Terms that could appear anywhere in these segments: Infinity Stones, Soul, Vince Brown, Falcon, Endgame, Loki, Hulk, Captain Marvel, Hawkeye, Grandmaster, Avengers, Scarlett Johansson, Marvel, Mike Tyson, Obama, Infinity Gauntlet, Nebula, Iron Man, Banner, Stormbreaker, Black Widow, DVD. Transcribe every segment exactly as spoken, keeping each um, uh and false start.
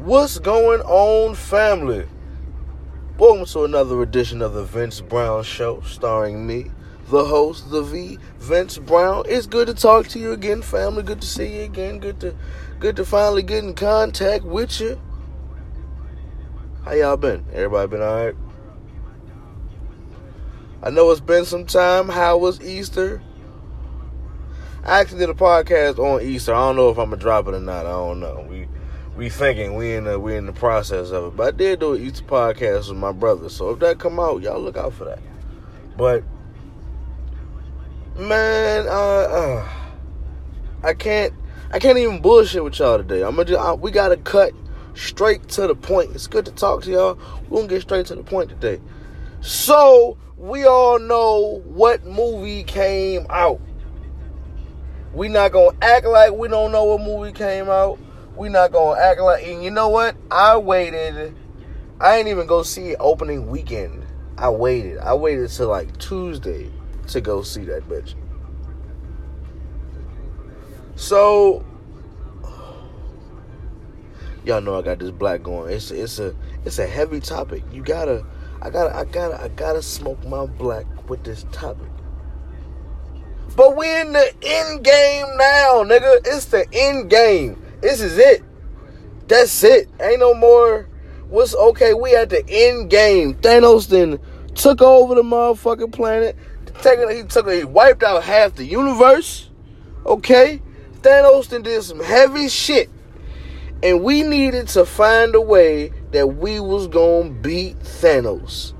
What's going on, family? Welcome to another edition of the Vince Brown Show, starring me, the host, the V, Vince Brown. It's good to talk to you again, family. Good to see you again. Good to, good to finally get in contact with you. How y'all been? Everybody been all right? I know it's been some time. How was Easter? I actually did a podcast on Easter. I don't know if I'm gonna drop it or not. I don't know. We we thinking we in the we in the process of it. But I did do an Easter podcast with my brother. So if that come out, y'all look out for that. But man, uh, uh, I can't I can't even bullshit with y'all today. I'm gonna just, I, we gotta cut straight to the point. It's good to talk to y'all. We're gonna get straight to the point today. So we all know what movie came out. We not going to act like we don't know what movie came out. We not going to act like... And you know what? I waited. I ain't even go see it opening weekend. I waited. I waited till like Tuesday to go see that bitch. So... Y'all know I got this black going. It's a, it's a, it's a heavy topic. You gotta... I gotta... I gotta... I gotta smoke my black with this topic. But we in the end game now, nigga. It's the end game. This is it. That's it. Ain't no more. What's okay? We at the end game. Thanos then took over the motherfucking planet. Taking, he took. He wiped out half the universe. Okay. Thanos then did some heavy shit, and we needed to find a way that we was gonna beat Thanos.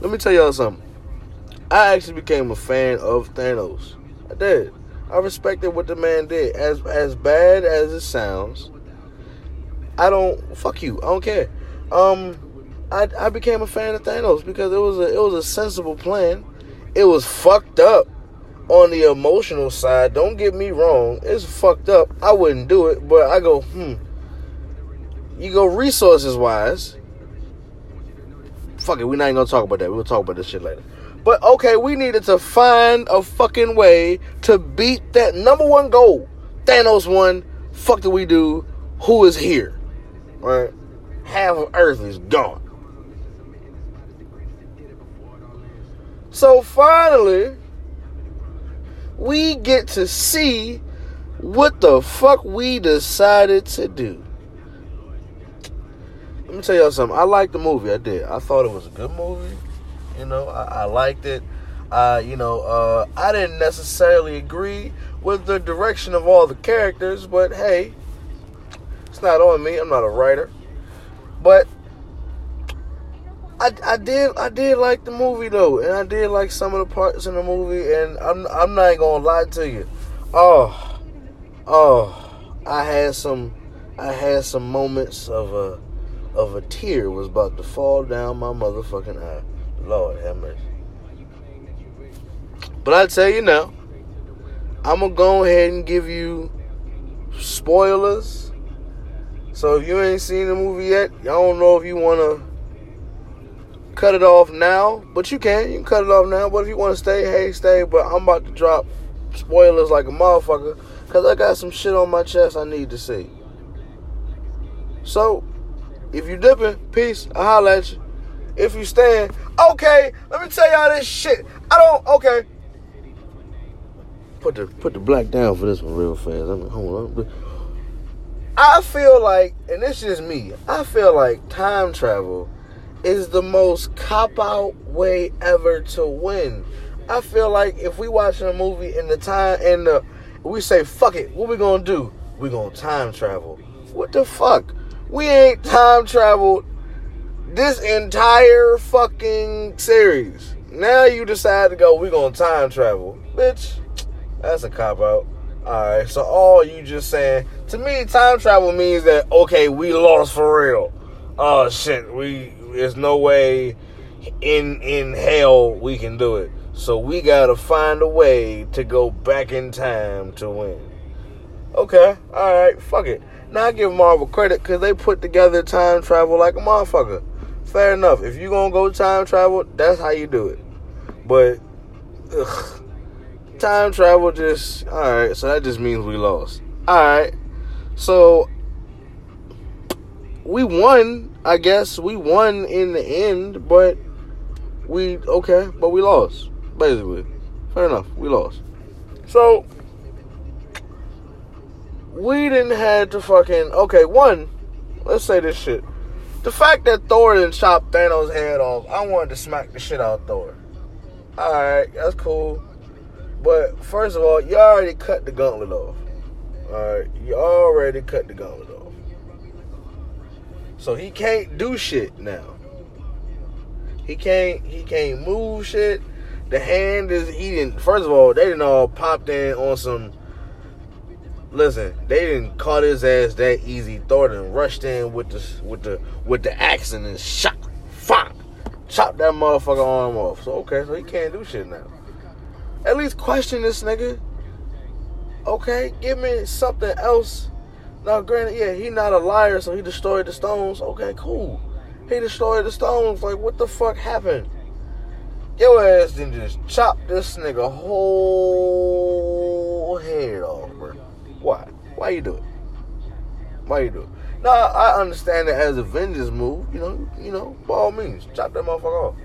Let me tell y'all something. I actually became a fan of Thanos. I did. I respected what the man did. As as bad as it sounds, I don't fuck you. I don't care. Um, I I became a fan of Thanos because it was a it was a sensible plan. It was fucked up on the emotional side. Don't get me wrong. It's fucked up. I wouldn't do it, but I go hmm. You go resources wise. Fuck it. We're not even gonna talk about that. We'll talk about this shit later. But, okay, we needed to find a fucking way to beat that number one goal. Thanos won. Fuck did we do? Who is here? Right? Half of Earth is gone. So, finally, we get to see what the fuck we decided to do. Let me tell y'all something. I liked the movie. I did. I thought it was a good movie. You know, I, I liked it. Uh, you know, uh, I didn't necessarily agree with the direction of all the characters, but hey, it's not on me. I'm not a writer, but I, I did, I did like the movie though, and I did like some of the parts in the movie. And I'm, I'm not gonna lie to you. Oh, oh, I had some, I had some moments of a, of a tear was about to fall down my motherfucking eye. Lord have mercy. But I tell you now, I'm going to go ahead and give you spoilers. So if you ain't seen the movie yet, I don't know if you want to cut it off now. But you can. You can cut it off now. But if you want to stay, hey, stay. But I'm about to drop spoilers like a motherfucker. Because I got some shit on my chest I need to see. So, if you dipping, peace. I'll holler at you. If you stand, okay, let me tell y'all this shit. I don't, okay. Put the put the black down for this one real fast. I mean, hold on. I feel like, and this is me, I feel like time travel is the most cop-out way ever to win. I feel like if we watching a movie and the time, and the, we say, fuck it, what we gonna do? We gonna time travel. What the fuck? We ain't time traveled this entire fucking series. Now you decide to go, we gonna time travel. Bitch, that's a cop-out. Alright, so all you just saying, to me, time travel means that, okay, we lost for real. Oh, shit, we, there's no way in, in hell we can do it. So we gotta find a way to go back in time to win. Okay, alright, fuck it. Now I give Marvel credit, because they put together time travel like a motherfucker. Fair enough. If you gonna go time travel, that's how you do it. But ugh, time travel just all right. So that just means we lost. All right. So we won, I guess. We won in the end, but we, okay, but we lost, basically. Fair enough, we lost. So, we didn't have to fucking, okay, one, let's say this shit. The fact that Thor didn't chop Thanos' head off, I wanted to smack the shit out of Thor. Alright, that's cool. But, first of all, you already cut the gauntlet off. Alright, you already cut the gauntlet off. So he can't do shit now. He can't he can't move shit. The hand is eating. First of all, they didn't all popped in on some. Listen, they didn't caught his ass that easy. Thor done rushed in with the with the with the axe and then shot, fuck, chopped that motherfucker arm off. So okay, so he can't do shit now. At least question this nigga. Okay, give me something else. Now, granted, yeah, he not a liar, so he destroyed the stones. Okay, cool. He destroyed the stones. Like, what the fuck happened? Your ass didn't just chop this nigga whole head off, bro. Why? Why you do it? Why you do it? Now, I understand that as a vengeance move, you know, you know, by all means, chop that motherfucker off.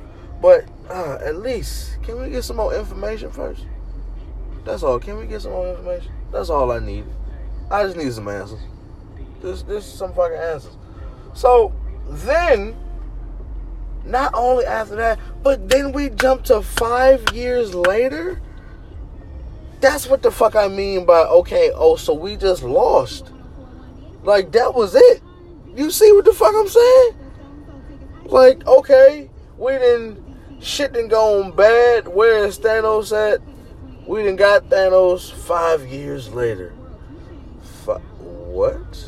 But uh, at least, can we get some more information first? That's all. Can we get some more information? That's all I need. I just need some answers. This, this is some fucking answers. So then, not only after that, but then we jump to five years later. That's what the fuck I mean by okay. Oh, so we just lost. Like that was it. You see what the fuck I'm saying? Like okay, we didn't shit didn't go on bad. Where is Thanos at? We didn't got Thanos five years later. F- what?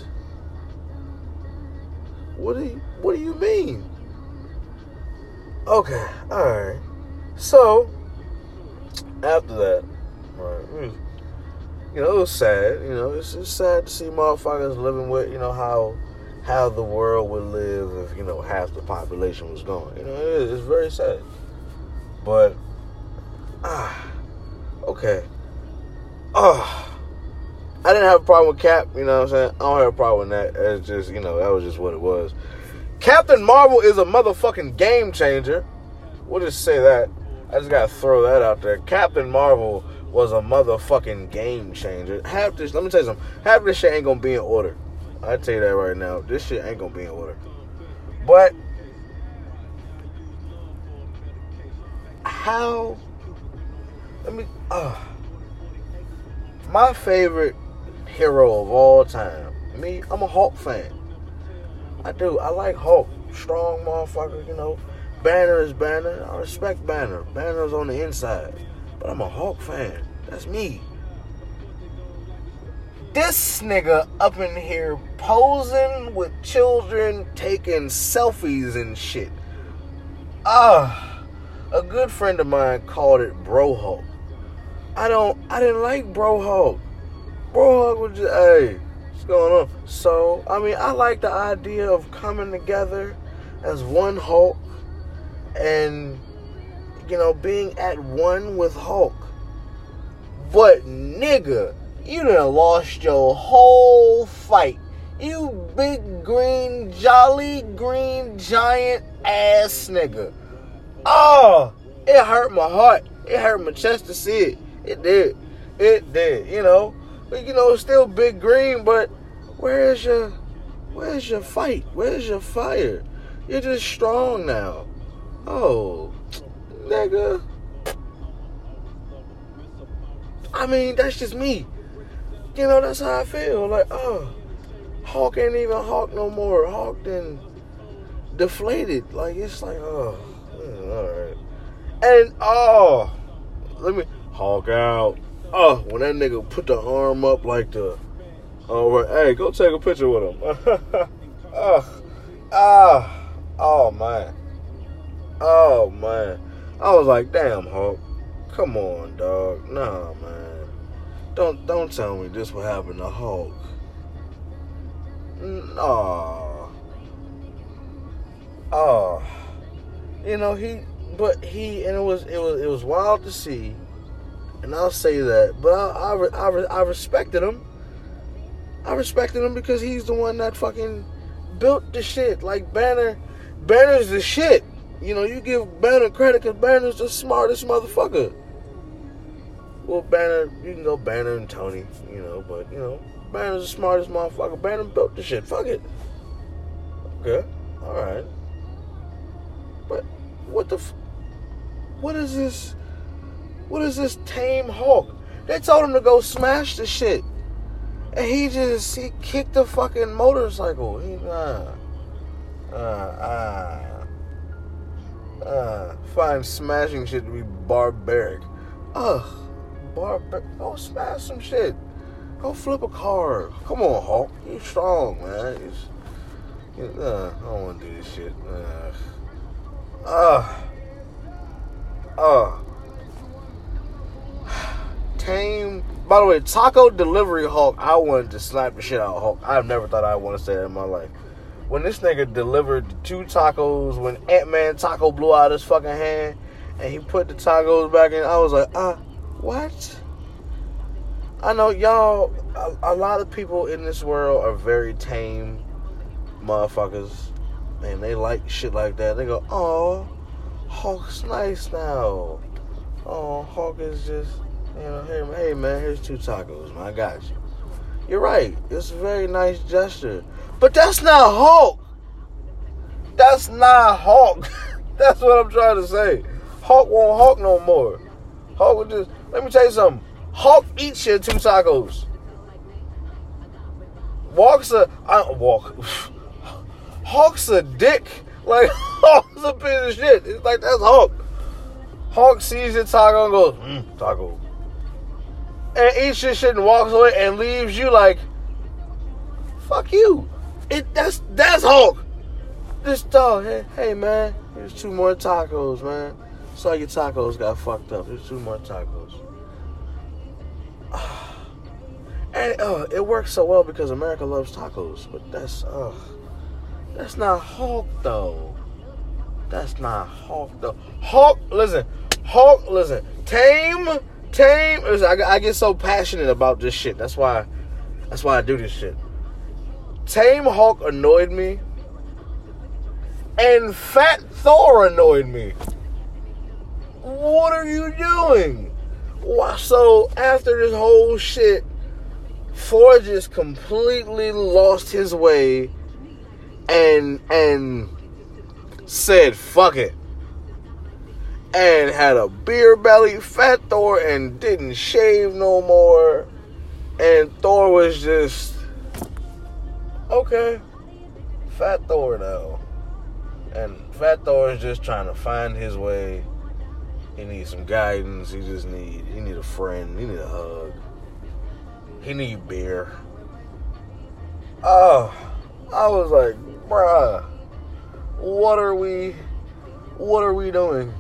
What do you, what do you mean? Okay, alright. So, after that, right, you know, it was sad. You know, it's, it's sad to see motherfuckers living with, you know, how how the world would live if, you know, half the population was gone. You know, it is. It's very sad. But, ah, okay. Ah. I didn't have a problem with Cap, you know what I'm saying? I don't have a problem with that. That's just, you know, that was just what it was. Captain Marvel is a motherfucking game changer. We'll just say that. I just gotta throw that out there. Captain Marvel was a motherfucking game changer. Half this, let me tell you something. Half this shit ain't gonna be in order. I tell you that right now. This shit ain't gonna be in order. But how? Let me. Uh, my favorite hero of all time. Me, I'm a Hulk fan. I do. I like Hulk. Strong motherfucker, you know. Banner is Banner. I respect Banner. Banner's on the inside. But I'm a Hulk fan. That's me. This nigga up in here posing with children, taking selfies and shit. Ah, uh, a good friend of mine called it Bro Hulk. I don't, I didn't like Bro Hulk. Bro Hulk was just, hey, what's going on? So, I mean, I like the idea of coming together as one Hulk and, you know, being at one with Hulk. But, nigga, you done lost your whole fight. You big green, jolly green, giant ass nigga. Oh, it hurt my heart. It hurt my chest to see it. It did. It did, you know. But, you know, it's still big green, but where's your where's your fight? Where's your fire? You're just strong now. Oh, nigga. I mean, that's just me. You know, that's how I feel. Like, oh, Hawk ain't even Hawk no more. Hawk done deflated. Like, it's like, oh, alright. And, oh, let me, Hawk out. Oh, when that nigga put the arm up like the, all right, hey, go take a picture with him. oh, oh, oh, man. Oh, man. I was like, damn, Hulk. Come on, dog. Nah, man. Don't don't tell me this what happened to Hulk. Nah. Oh. You know, he, but he, and it was, it was, it was wild to see. And I'll say that, but I, I, I, I respected him. I respected him because he's the one that fucking built the shit. Like Banner, Banner's the shit. You know, you give Banner credit because Banner's the smartest motherfucker. Well, Banner, you can go Banner and Tony, you know, but, you know, Banner's the smartest motherfucker. Banner built the shit. Fuck it. Okay. All right. But what the f- What is this? What is this tame Hulk? They told him to go smash the shit. And he just, he kicked the fucking motorcycle. He, ah, uh, ah, uh, ah. Uh, find smashing shit to be barbaric. Ugh, barbaric. Go smash some shit. Go flip a car. Come on, Hulk. You strong, man. It's, you, uh, I don't want to do this shit. Ugh. Ugh. Ugh. Tame. By the way, Taco Delivery Hulk, I wanted to slap the shit out of Hulk. I've never thought I'd want to say that in my life. When this nigga delivered two tacos, when Ant-Man Taco blew out his fucking hand, and he put the tacos back in, I was like, uh, what? I know y'all, a, a lot of people in this world are very tame motherfuckers, and they like shit like that. They go, oh, Hulk's nice now. Oh, Hulk is just... You know, hey, hey, man, here's two tacos, man. I got you. You're right. It's a very nice gesture. But that's not Hulk. That's not Hulk. That's what I'm trying to say. Hulk won't Hulk no more. Hulk would just... Let me tell you something. Hulk eats your two tacos. Walk's a... I, walk. Hulk's a dick. Like, Hulk's a piece of shit. It's like, that's Hulk. Hulk sees your taco and goes, mm, taco. And eats your shit and walks away and leaves you like, fuck you. It that's that's Hulk. This dog, hey, hey man, here's two more tacos, man. Saw your tacos got fucked up. There's two more tacos. And uh, it works so well because America loves tacos, but that's uh, that's not Hulk though. That's not Hulk though. Hulk, listen, Hulk, listen, tame. Tame, I get so passionate about this shit. That's why, that's why I do this shit. Tame Hulk annoyed me, and Fat Thor annoyed me. What are you doing? Why? So after this whole shit, Thor just completely lost his way, and and said, "Fuck it." And had a beer belly, Fat Thor, and didn't shave no more. And Thor was just, okay, Fat Thor now. And Fat Thor is just trying to find his way. He needs some guidance. He just need, he need a friend. He need a hug. He need beer. Oh, I was like, bruh, what are we, what are we doing?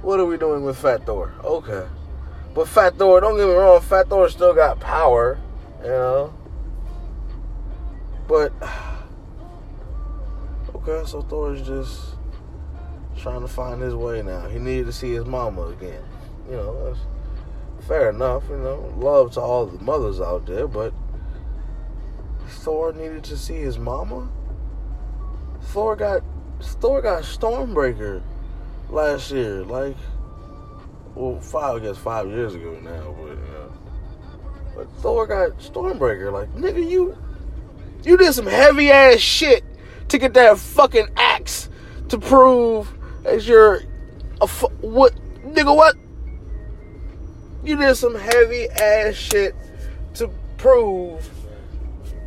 What are we doing with Fat Thor? Okay. But Fat Thor, don't get me wrong, Fat Thor still got power, you know? But, okay, so Thor's just trying to find his way now. He needed to see his mama again. You know, that's fair enough, you know? Love to all the mothers out there, but Thor needed to see his mama? Thor got, Thor got Stormbreaker. Last year, like, well, five, I guess five years ago now, but, you know, but Thor got Stormbreaker, like, nigga, you, you did some heavy-ass shit to get that fucking axe to prove that you're a, fu- what, nigga, what? You did some heavy-ass shit to prove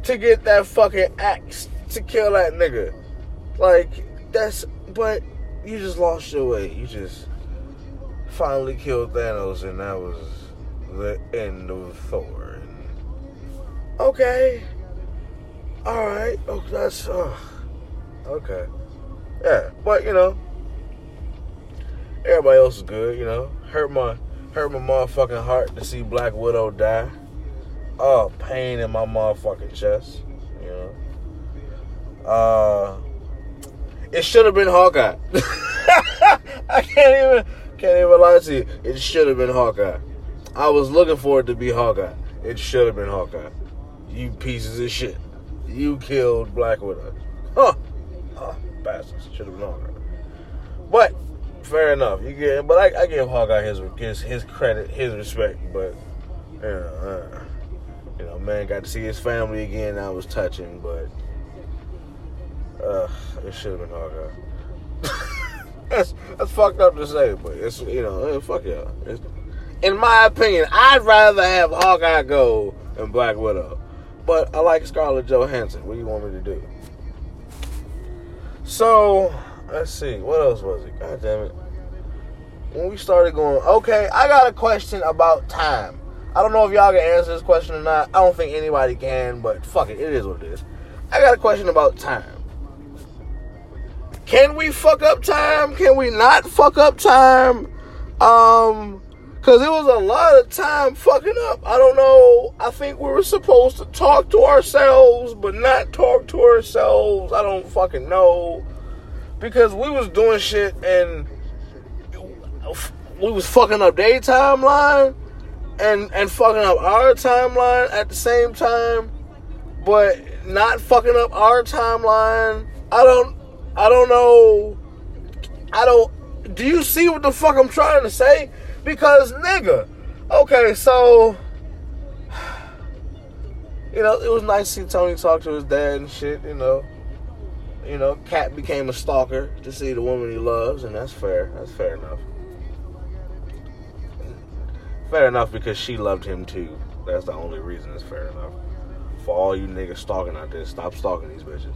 to get that fucking axe to kill that nigga. Like, that's, but... You just lost your way. You just finally killed Thanos, and that was the end of Thor. And okay. Alright. Oh, that's... Uh, okay. Yeah. But, you know, everybody else is good, you know. Hurt my, hurt my motherfucking heart to see Black Widow die. Oh, pain in my motherfucking chest, you know. Uh... It should have been Hawkeye. I can't even can't even lie to you. It should have been Hawkeye. I was looking for it to be Hawkeye. It should have been Hawkeye. You pieces of shit. You killed Black Widow. Huh. Huh. Bastards. Should have known her. But fair enough. You get. But I, I give Hawkeye his, his his credit, his respect. But you know, uh, you know, man, got to see his family again. That was touching. But uh, it should have been Hawkeye. that's that's fucked up to say, but it's, you know, fuck y'all. It's, in my opinion, I'd rather have Hawkeye go than Black Widow. But I like Scarlett Johansson. What do you want me to do? So, let's see. What else was it? God damn it. When we started going, okay, I got a question about time. I don't know if y'all can answer this question or not. I don't think anybody can, but fuck it. It is what it is. I got a question about time. Can we fuck up time? Can we not fuck up time? Um... Because it was a lot of time fucking up. I don't know. I think we were supposed to talk to ourselves, but not talk to ourselves. I don't fucking know. Because we was doing shit and we was fucking up their timeline and, and fucking up our timeline at the same time, but not fucking up our timeline. I don't, I don't know. I don't, do you see what the fuck I'm trying to say? Because, nigga, okay, so, you know, it was nice to see Tony talk to his dad and shit, you know. You know, Cat became a stalker to see the woman he loves, and that's fair. That's fair enough. Fair enough because she loved him, too. That's the only reason it's fair enough. For all you niggas stalking out there, stop stalking these bitches.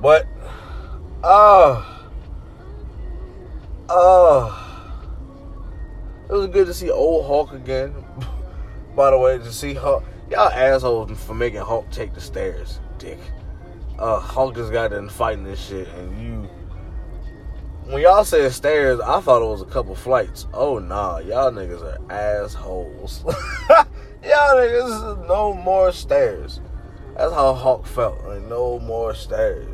But, uh, uh... it was good to see old Hulk again. By the way, to see Hulk. Y'all assholes for making Hulk take the stairs, dick. Uh, Hulk just got done fighting this shit, and you... when y'all said stairs, I thought it was a couple flights. Oh, nah. Y'all niggas are assholes. Y'all niggas, no more stairs. That's how Hulk felt. Like, no more stairs.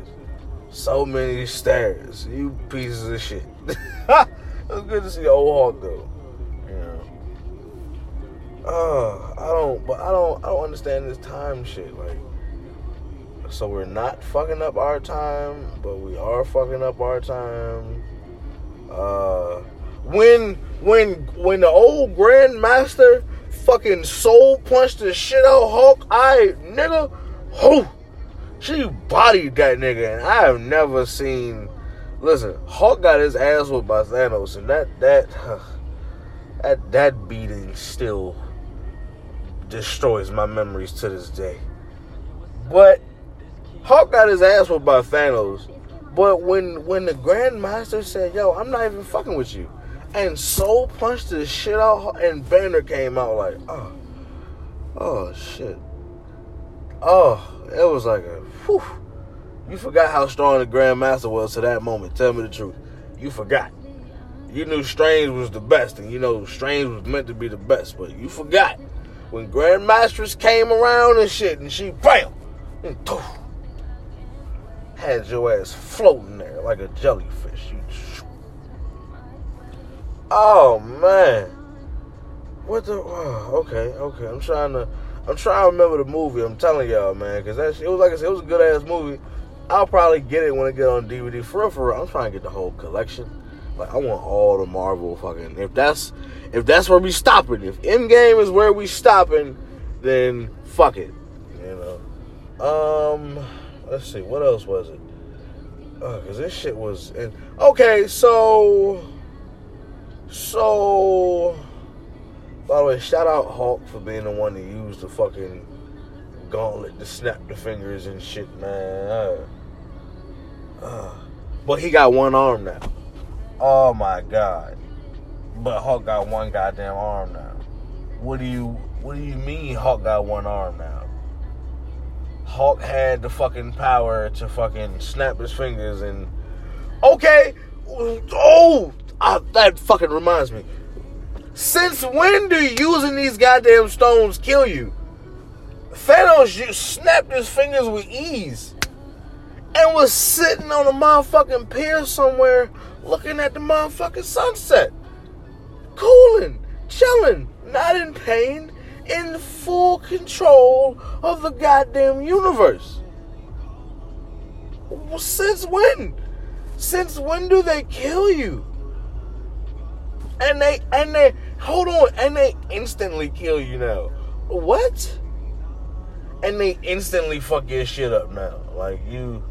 So many stairs. You pieces of shit. It was good to see old Hulk, though. Uh, I don't, but I don't, I don't understand this time shit, like, so we're not fucking up our time, but we are fucking up our time, uh, when, when, when the old Grandmaster fucking soul punched the shit out of Hulk, I, nigga, who, she bodied that nigga, and I have never seen, listen, Hulk got his ass whooped by Thanos, and that, that, uh, that, that beating still destroys my memories to this day. But Hulk got his ass whooped by Thanos. But when when the Grandmaster said, yo, I'm not even fucking with you, and Soul punched the shit out, and Banner came out like, oh, oh shit. Oh, it was like a, whew. You forgot how strong the Grandmaster was to that moment. Tell me the truth. You forgot. You knew Strange was the best, and you know Strange was meant to be the best, but you forgot. When Grandmasters came around and shit, and she, bam, and toof, had your ass floating there like a jellyfish. You, oh man, what the? Oh, okay, okay. I'm trying to, I'm trying to remember the movie. I'm telling y'all, man, because that shit, it was like I said, it was a good ass movie. I'll probably get it when it get on D V D. For real, for real. I'm trying to get the whole collection. Like, I want all the Marvel fucking... If that's if that's where we stopping, if Endgame is where we stopping, then fuck it. You know? Um, let's see. What else was it? Oh, because this shit was... In, okay, so... So... By the way, shout out Hulk for being the one to use the fucking gauntlet to snap the fingers and shit, man. Uh, uh, but he got one arm now. Oh my God! But Hulk got one goddamn arm now. What do you What do you mean Hulk got one arm now? Hulk had the fucking power to fucking snap his fingers and okay. Oh, I, that fucking reminds me. Since when do using these goddamn stones kill you? Thanos, you snapped his fingers with ease and was sitting on a motherfucking pier somewhere, looking at the motherfucking sunset. Cooling. Chilling. Not in pain. In full control of the goddamn universe. Since when? Since when do they kill you? And they, and they, hold on, and they instantly kill you now. What? And they instantly fuck your shit up now. Like, you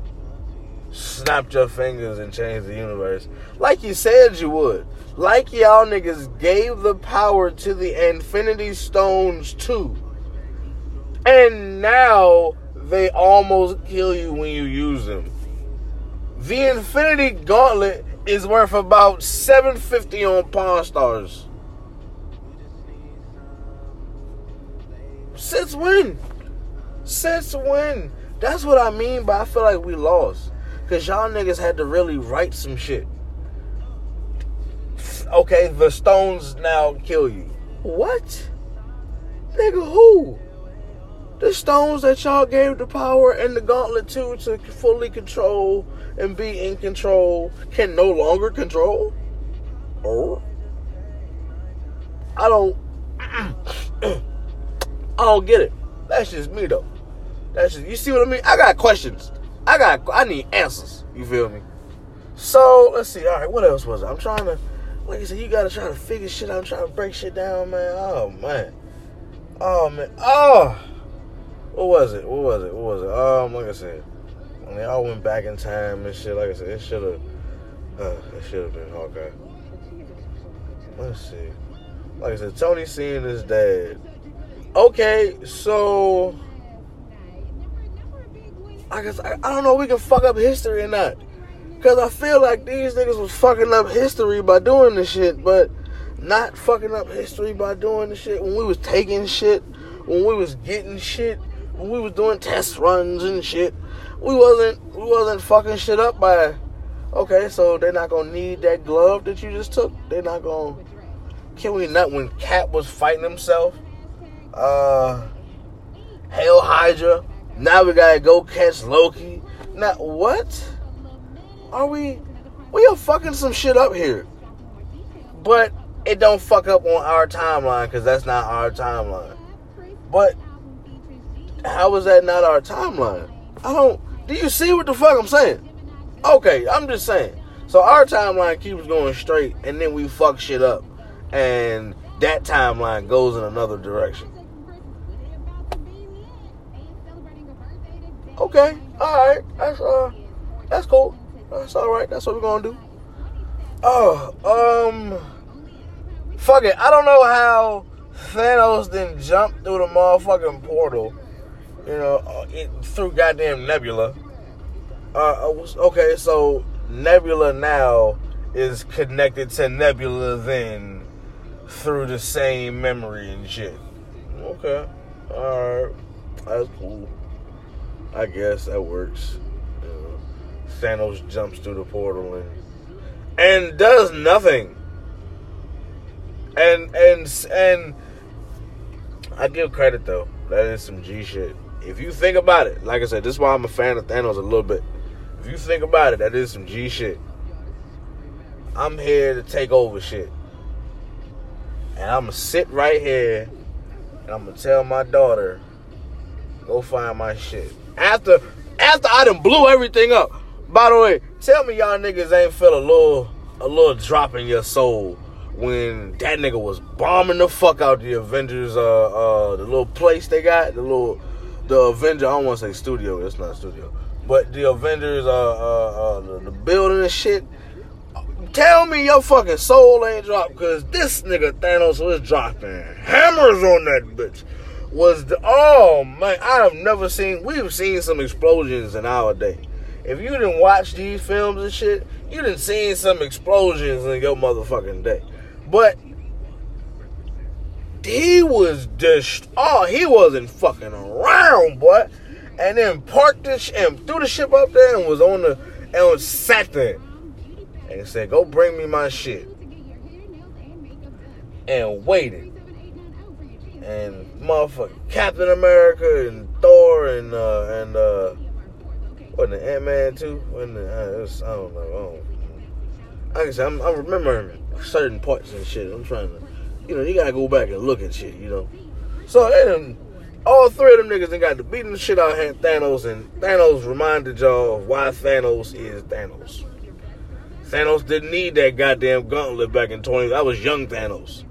snapped your fingers and changed the universe. Like you said you would. Like y'all niggas gave the power to the Infinity Stones too. And now they almost kill you when you use them. The Infinity Gauntlet is worth about seven hundred fifty dollars on Pawn Stars. Since when? Since when? That's what I mean by I feel like we lost. Because y'all niggas had to really write some shit. Okay, the stones now kill you. What? Nigga, who? The stones that y'all gave the power and the gauntlet to to fully control and be in control can no longer control? Or? I don't... I don't get it. That's just me, though. That's just, you see what I mean? I got questions. I got... I need answers. You feel me? So, let's see. All right, what else was I? I'm trying to... Like I said, you gotta try to figure shit out. I'm trying to break shit down, man. Oh, man. Oh, man. Oh! What was it? What was it? What was it? Um, like I said, when they all went back in time and shit, like I said, it should have, uh, it should have been Hawkeye. Let's see. Like I said, Tony seeing his dad. Okay, so I guess I, I don't know if we can fuck up history or not, because I feel like these niggas was fucking up history by doing this shit, but not fucking up history by doing this shit when we was taking shit, when we was getting shit. When we was doing test runs and shit, we wasn't we wasn't fucking shit up by, okay, so they're not gonna need that glove that you just took. They're not gonna. Can we not? When Cap was fighting himself, uh, Hail Hydra. Now we gotta go catch Loki. Now what? Are we? We are fucking some shit up here, but it don't fuck up on our timeline because that's not our timeline. But how is that not our timeline? I don't... Do you see what the fuck I'm saying? Okay, I'm just saying. So our timeline keeps going straight, and then we fuck shit up. And that timeline goes in another direction. Okay, alright. That's, uh, that's cool. That's alright. That's what we're gonna do. Oh, um... Fuck it. I don't know how Thanos then jumped through the motherfucking portal. You know, it, through goddamn Nebula. Uh, okay, so Nebula now is connected to Nebula then through the same memory and shit. Okay. Alright. That's cool. I guess that works. Yeah. Thanos jumps through the portal and, and does nothing. And, and, and I give credit though. That is some G shit. If you think about it, like I said, this is why I'm a fan of Thanos a little bit. If you think about it, that is some G shit. I'm here to take over shit. And I'm going to sit right here and I'm going to tell my daughter, go find my shit. After after I done blew everything up. By the way, tell me y'all niggas ain't feel a little, a little drop in your soul when that nigga was bombing the fuck out the Avengers, uh, uh, the little place they got, the little... The Avenger, I don't want to say studio, it's not studio, but the Avengers, uh, uh, uh, the, the building and shit. Tell me your fucking soul ain't dropped, because this nigga Thanos was dropping hammers on that bitch. Was the, oh man, I have never seen, we've seen some explosions in our day. If you didn't watch these films and shit, you didn't see some explosions in your motherfucking day. But he was just, oh, he wasn't fucking around, boy. And then parked the ship and threw the ship up there and was on the, and was sat there. And said, go bring me my shit. And waited. And motherfucking Captain America and Thor and, uh, and, uh, wasn't it Ant-Man too? Wasn't it, uh, it was, I don't know. I don't, like I said, I'm, I'm remembering certain parts and shit. I'm trying to. You know, you gotta go back and look at shit, you know. So they done all three of them niggas done got the beating the shit out of Thanos, and Thanos reminded y'all of why Thanos is Thanos. Thanos didn't need that goddamn gauntlet back in twenty. That was young Thanos.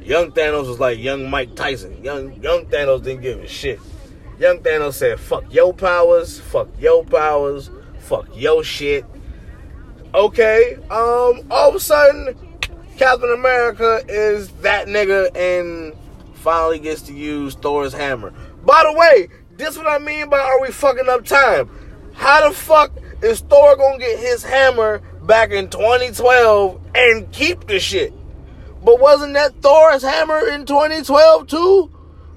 Young Thanos was like young Mike Tyson. Young young Thanos didn't give a shit. Young Thanos said, fuck your powers, fuck your powers, fuck your shit. Okay, um, all of a sudden, Captain America is that nigga and finally gets to use Thor's hammer. By the way, this is what I mean by are we fucking up time. How the fuck is Thor gonna get his hammer back in twenty twelve and keep the shit? But wasn't that Thor's hammer in twenty twelve too?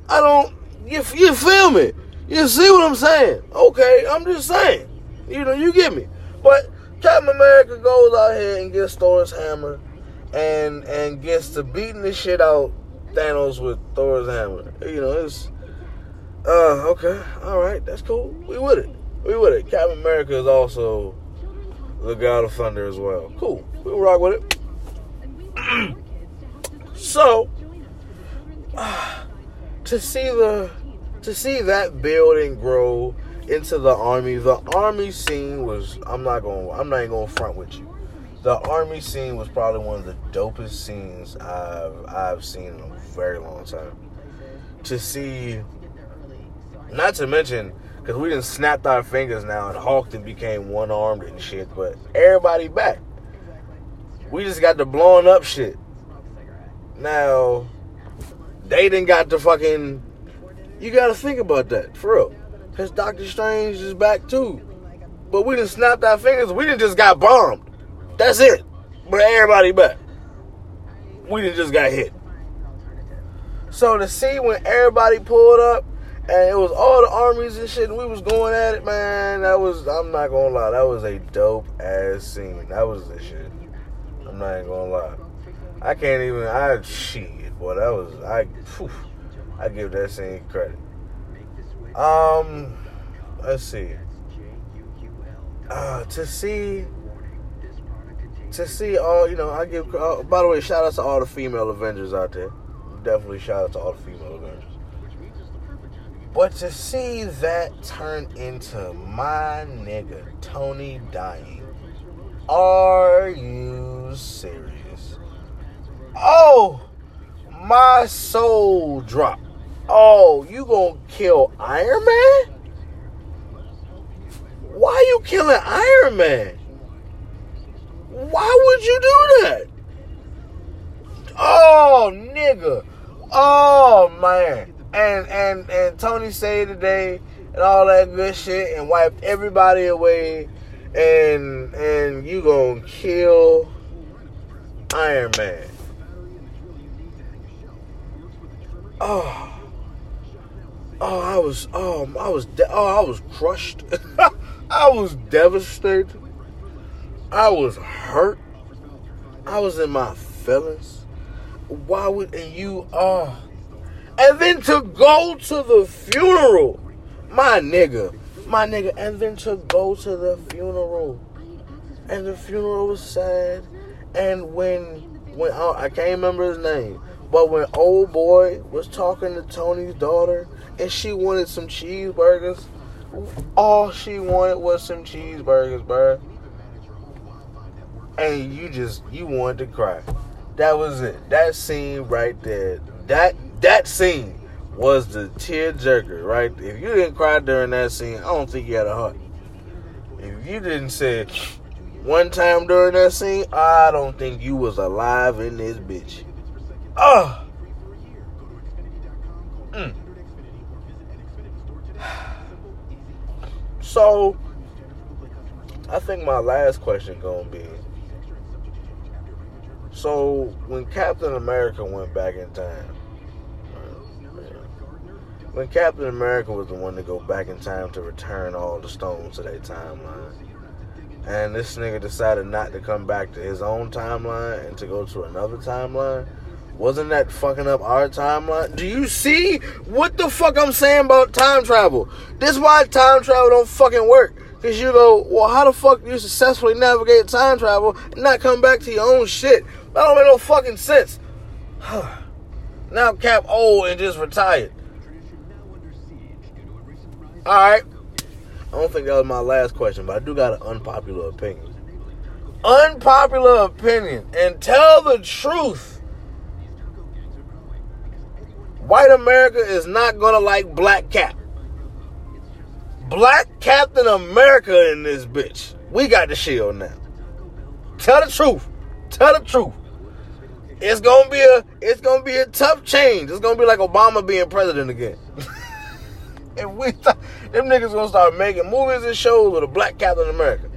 I don't, you, you feel me? You see what I'm saying? Okay, I'm just saying. You know, you get me. But Captain America goes out here and gets Thor's hammer and and gets to beating the shit out Thanos with Thor's hammer. You know, it's, uh, okay, alright, that's cool. We with it. We with it. Captain America is also the God of Thunder as well. Cool. We rock with it. So, uh, to see the to see that build and grow into the army, the army scene was, I'm not going, I'm not even going to front with you. The army scene was probably one of the dopest scenes I've I've seen in a very long time. To see, not to mention, because we done snapped our fingers now and Hulk then became one armed and shit, but everybody back. We just got the blowing up shit. Now, they didn't got the fucking... You gotta think about that, for real. Because Doctor Strange is back too. But we didn't snap our fingers. We didn't just got bombed. That's it. But everybody back. We didn't just got hit. So to see when everybody pulled up, and it was all the armies and shit, and we was going at it, man, that was, I'm not gonna lie, that was a dope-ass scene. That was the shit. I'm not even gonna lie. I can't even, I, shit, boy, that was, I, phew, I give that scene credit. Um, let's see. Uh, to see, to see all, you know, I give, uh, by the way, shout out to all the female Avengers out there. Definitely shout out to all the female Avengers. But to see that turn into my nigga, Tony dying. Are you serious? Oh, my soul drop. Oh, you gonna kill Iron Man? Why you killing Iron Man? Why would you do that? Oh, nigga. Oh, man. And and and Tony saved the day and all that good shit and wiped everybody away. And and you gonna kill Iron Man. Oh, oh, I was, oh, I was, de- oh, I was crushed. I was devastated. I was hurt. I was in my feelings. Why would, and you, oh, and then to go to the funeral, my nigga, my nigga, and then to go to the funeral, and the funeral was sad, and when, when, oh, I can't remember his name. But when old boy was talking to Tony's daughter and she wanted some cheeseburgers, all she wanted was some cheeseburgers, bruh. And you just, you wanted to cry. That was it. That scene right there. That that scene was the tearjerker, right? If you didn't cry during that scene, I don't think you had a heart. If you didn't say it one time during that scene, I don't think you was alive in this bitch. Oh. Mm. So, I think my last question gonna be, so when Captain America went back in time, when Captain America was the one to go back in time to return all the stones to their timeline, and this nigga decided not to come back to his own timeline and to go to another timeline, wasn't that fucking up our timeline? Do you see what the fuck I'm saying about time travel? This is why time travel don't fucking work. Because you go, well, how the fuck do you successfully navigate time travel and not come back to your own shit? That don't make no fucking sense. Now Cap old and just retired. Alright. I don't think that was my last question, but I do got an unpopular opinion. Unpopular opinion. And tell the truth. White America is not going to like Black Cap. Black Captain America in this bitch. We got the shield now. Tell the truth. Tell the truth. It's gonna be a it's gonna be a tough change. It's gonna be like Obama being president again. And we th- them niggas gonna start making movies and shows with a Black Captain America.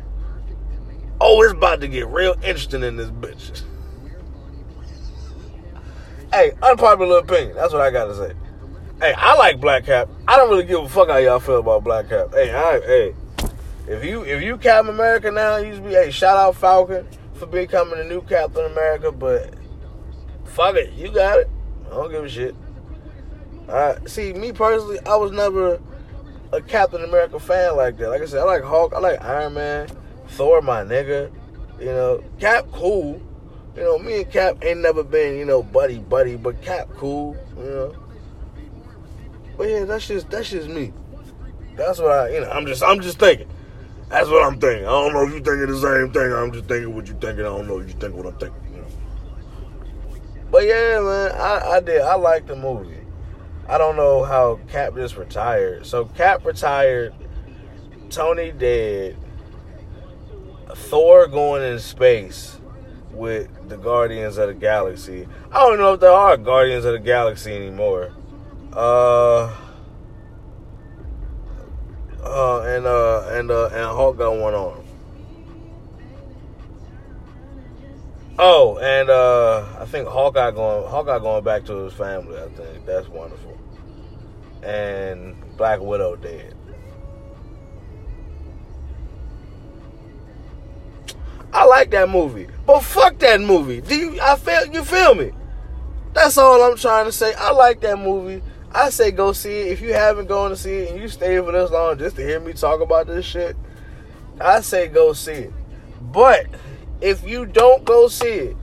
Oh, it's about to get real interesting in this bitch. Hey, unpopular opinion. That's what I gotta say. Hey, I like Black Cap. I don't really give a fuck how y'all feel about Black Cap. Hey, I hey. If you if you Captain America now, you should be hey, shout out Falcon for becoming the new Captain America, but fuck it, you got it. I don't give a shit. Alright, see, me personally, I was never a Captain America fan like that. Like I said, I like Hulk, I like Iron Man, Thor, my nigga. You know, Cap, cool. You know, me and Cap ain't never been, you know, buddy, buddy, but Cap, cool. You know, but yeah, that's just that's just me. That's what I, you know, I'm just I'm just thinking. That's what I'm thinking. I don't know if you thinking the same thing. I'm just thinking what you thinking. I don't know if you think what I'm thinking. But yeah, man, I, I did. I liked the movie. I don't know how Cap just retired. So Cap retired, Tony dead, Thor going in space with the Guardians of the Galaxy. I don't know if there are Guardians of the Galaxy anymore. Uh, uh, and uh, and uh, and Hulk got one arm. Oh, and uh, I think Hawkeye going Hawkeye going back to his family. I think that's wonderful. And Black Widow dead. I like that movie, but fuck that movie. Do you? I feel you feel me. That's all I'm trying to say. I like that movie. I say go see it. If you haven't gone to see it and you stayed for this long just to hear me talk about this shit, I say go see it. But if you don't go see it,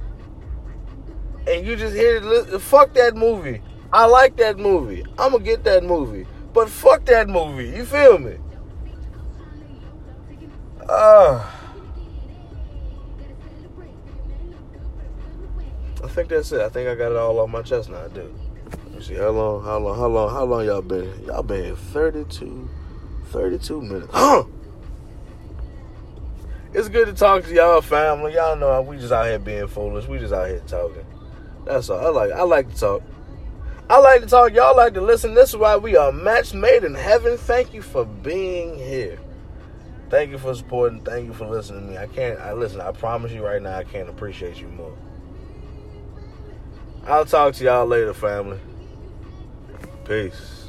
and you just hear it, fuck that movie. I like that movie. I'm going to get that movie. But fuck that movie. You feel me? Uh, I think that's it. I think I got it all off my chest now. I do. Let me see. How long, how long, how long, how long y'all been here? Y'all been here thirty-two, thirty-two minutes. Huh? It's good to talk to y'all family. Y'all know we just out here being foolish. We just out here talking. That's all. I like I like to talk. I like to talk. Y'all like to listen. This is why we are match made in heaven. Thank you for being here. Thank you for supporting. Thank you for listening to me. I can't I listen, I promise you right now I can't appreciate you more. I'll talk to y'all later, family. Peace.